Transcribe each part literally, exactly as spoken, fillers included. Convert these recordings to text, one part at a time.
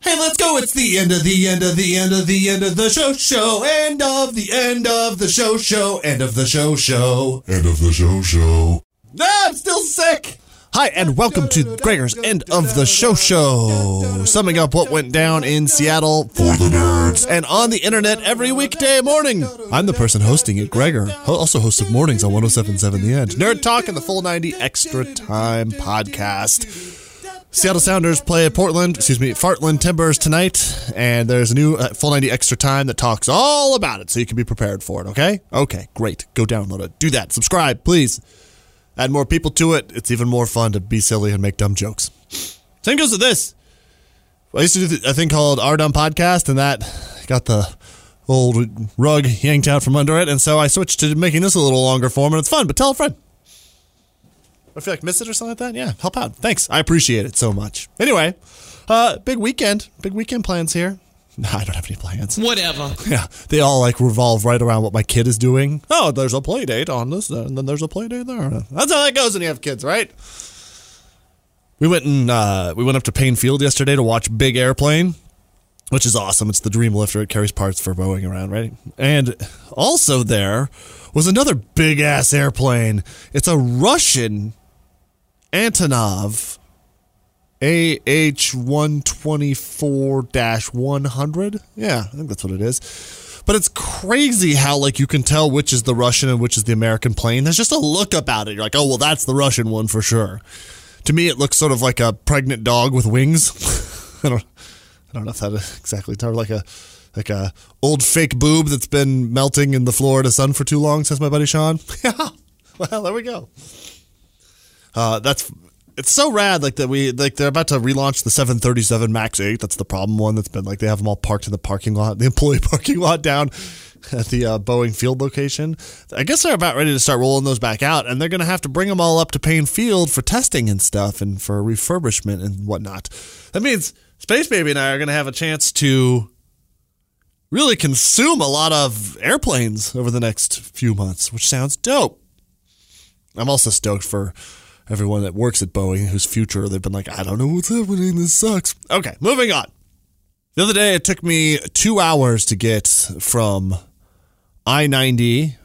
Hey, let's go. It's the end of the end of the end of the end of the show show. End of the end of the show show. End of the show show. End of the show show. Ah, I'm still sick. Hi, and welcome to Gregor's End of the Show Show, summing up what went down in Seattle for the nerds and on the internet every weekday morning. I'm the person hosting it, Gregor, also host of mornings on one oh seven point seven The End, Nerd Talk, and the Full ninety Extra Time Podcast. Seattle Sounders play at Portland, excuse me, Portland Timbers tonight, and there's a new uh, Full ninety Extra Time that talks all about it, so you can be prepared for it, okay? Okay, great. Go download it. Do that. Subscribe, please. Add more people to it. It's even more fun to be silly and make dumb jokes. Same goes with this. I used to do a thing called Our Dumb Podcast, and that got the old rug yanked out from under it, and so I switched to making this a little longer form, and it's fun, but tell a friend. If you like miss it or something like that, yeah, help out. Thanks. I appreciate it so much. Anyway, uh, big weekend. Big weekend plans here. No, I don't have any plans. Whatever. Yeah, they all like revolve right around what my kid is doing. Oh, there's a play date on this, and then there's a play date there. That's how that goes when you have kids, right? We went and uh, we went up to Paine Field yesterday to watch Big Airplane, which is awesome. It's the Dreamlifter. It carries parts for Boeing around, right? And also there was another big ass airplane. It's a Russian Antonov A H one twenty-four dash one hundred. Yeah, I think that's what it is. But it's crazy how, like, you can tell which is the Russian and which is the American plane. There's just a look about it. You're like, oh, well, that's the Russian one for sure. To me, it looks sort of like a pregnant dog with wings. I don't I don't know if that is exactly, like a like a old fake boob that's been melting in the Florida sun for too long, says my buddy Sean. Yeah, well, there we go. Uh, that's... It's so rad, like that we like they're about to relaunch the seven thirty-seven MAX eight. That's the problem one that's been like they have them all parked in the parking lot, the employee parking lot down at the uh, Boeing Field location. I guess they're about ready to start rolling those back out, and they're going to have to bring them all up to Paine Field for testing and stuff and for refurbishment and whatnot. That means Space Baby and I are going to have a chance to really consume a lot of airplanes over the next few months, which sounds dope. I'm also stoked for everyone that works at Boeing whose future they've been like, I don't know what's happening. This sucks. Okay, moving on. The other day, it took me two hours to get from I ninety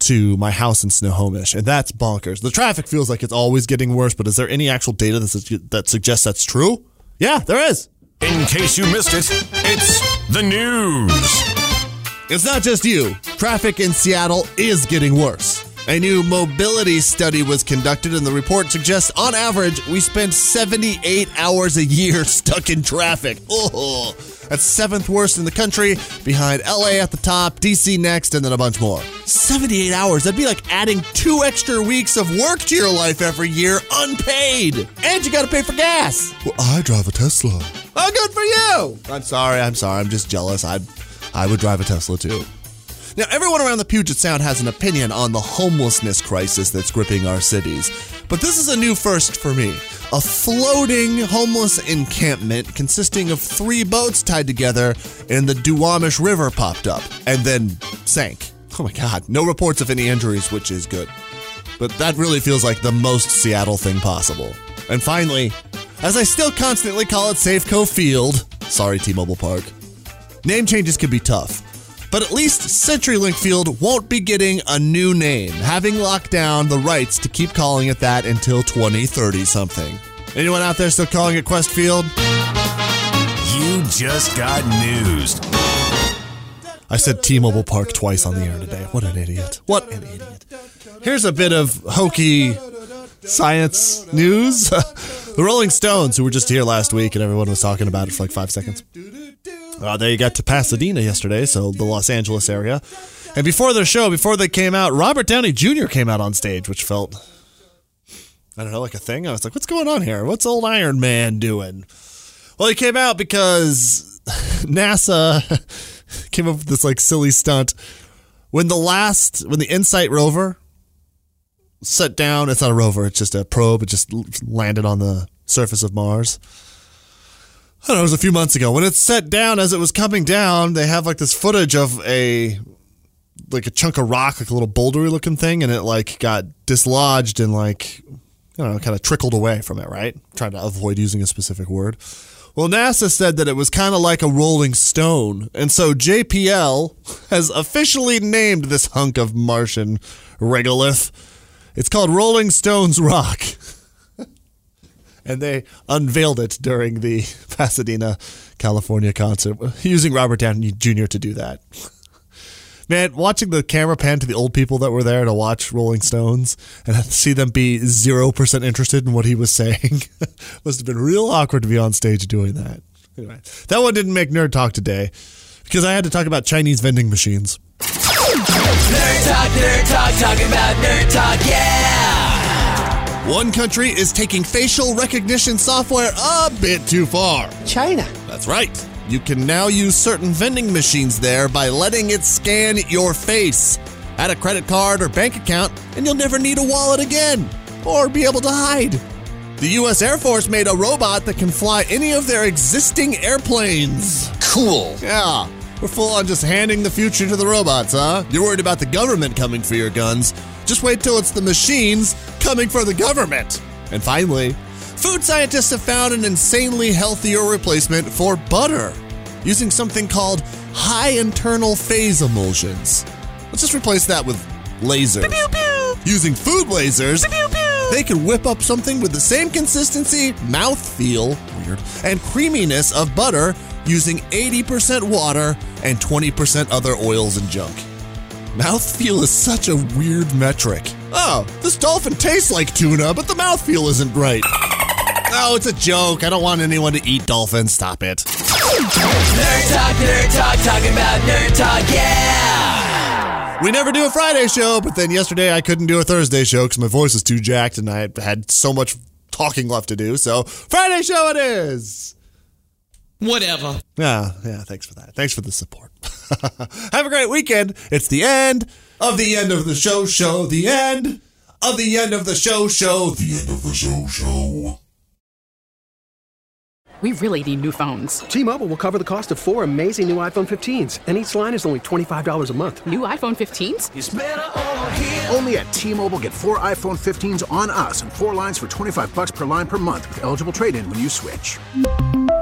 to my house in Snohomish, and that's bonkers. The traffic feels like it's always getting worse, but is there any actual data that, su- that suggests that's true? Yeah, there is. In case you missed it, it's the news. It's not just you. Traffic in Seattle is getting worse. A new mobility study was conducted, and the report suggests, on average, we spend seventy-eight hours a year stuck in traffic. Oh, that's seventh worst in the country, behind L A at the top, D C next, and then a bunch more. seventy-eight hours, that'd be like adding two extra weeks of work to your life every year, unpaid. And you gotta pay for gas. Well, I drive a Tesla. Oh, good for you. I'm sorry, I'm sorry, I'm just jealous. I, I would drive a Tesla, too. Now, everyone around the Puget Sound has an opinion on the homelessness crisis that's gripping our cities, but this is a new first for me. A floating homeless encampment consisting of three boats tied together in the Duwamish River popped up and then sank. Oh my God, no reports of any injuries, which is good. But that really feels like the most Seattle thing possible. And finally, as I still constantly call it Safeco Field, sorry T-Mobile Park, name changes can be tough. But at least CenturyLink Field won't be getting a new name, having locked down the rights to keep calling it that until twenty thirty something. Anyone out there still calling it Quest Field? You just got news. I said T-Mobile Park twice on the air today. What an idiot. What an idiot. Here's a bit of hokey science news. The Rolling Stones, who were just here last week and everyone was talking about it for like five seconds. Uh, they got to Pasadena yesterday, so the Los Angeles area. And before their show, before they came out, Robert Downey Junior came out on stage, which felt, I don't know, like a thing. I was like, what's going on here? What's old Iron Man doing? Well, he came out because NASA came up with this like silly stunt. When the last, when the InSight rover set down, it's not a rover, it's just a probe. It just landed on the surface of Mars. I don't know, it was a few months ago. When it set down, as it was coming down, they have like this footage of a, like a chunk of rock, like a little bouldery looking thing. And it like got dislodged and like, I don't know, kind of trickled away from it, right? I'm trying to avoid using a specific word. Well, NASA said that it was kind of like a rolling stone. And so J P L has officially named this hunk of Martian regolith. It's called Rolling Stones Rock. And they unveiled it during the Pasadena, California concert, using Robert Downey Junior to do that. Man, watching the camera pan to the old people that were there to watch Rolling Stones and see them be zero percent interested in what he was saying must have been real awkward to be on stage doing that. Anyway, that one didn't make Nerd Talk today because I had to talk about Chinese vending machines. Nerd Talk, Nerd Talk, talking about Nerd Talk, yeah! One country is taking facial recognition software a bit too far. China. That's right. You can now use certain vending machines there by letting it scan your face. Add a credit card or bank account, and you'll never need a wallet again, or be able to hide. The U S Air Force made a robot that can fly any of their existing airplanes. Cool. Yeah. We're full on just handing the future to the robots, huh? You're worried about the government coming for your guns. Just wait till it's the machines coming for the government. And finally, food scientists have found an insanely healthier replacement for butter using something called high internal phase emulsions. Let's just replace that with lasers. Pew, pew, pew. Using food lasers, pew, pew, pew. They can whip up something with the same consistency, mouthfeel, weird, and creaminess of butter using eighty percent water and twenty percent other oils and junk. Mouthfeel is such a weird metric. Oh, this dolphin tastes like tuna, but the mouthfeel isn't right. Oh, it's a joke. I don't want anyone to eat dolphins. Stop it. Nerd Talk, Nerd Talk, talking about Nerd Talk, yeah! We never do a Friday show, but then yesterday I couldn't do a Thursday show because my voice was too jacked and I had so much talking left to do, so Friday show it is! Whatever. Yeah, yeah, thanks for that. Thanks for the support. Have a great weekend. It's the end of the end of the show, show, the end of the end of the show, show, the end of the show, show. We really need new phones. T-Mobile will cover the cost of four amazing new iPhone fifteens, and each line is only twenty-five dollars a month. New iPhone fifteens? It's better over here. Only at T-Mobile, get four iPhone fifteens on us and four lines for twenty-five dollars per line per month with eligible trade-in when you switch.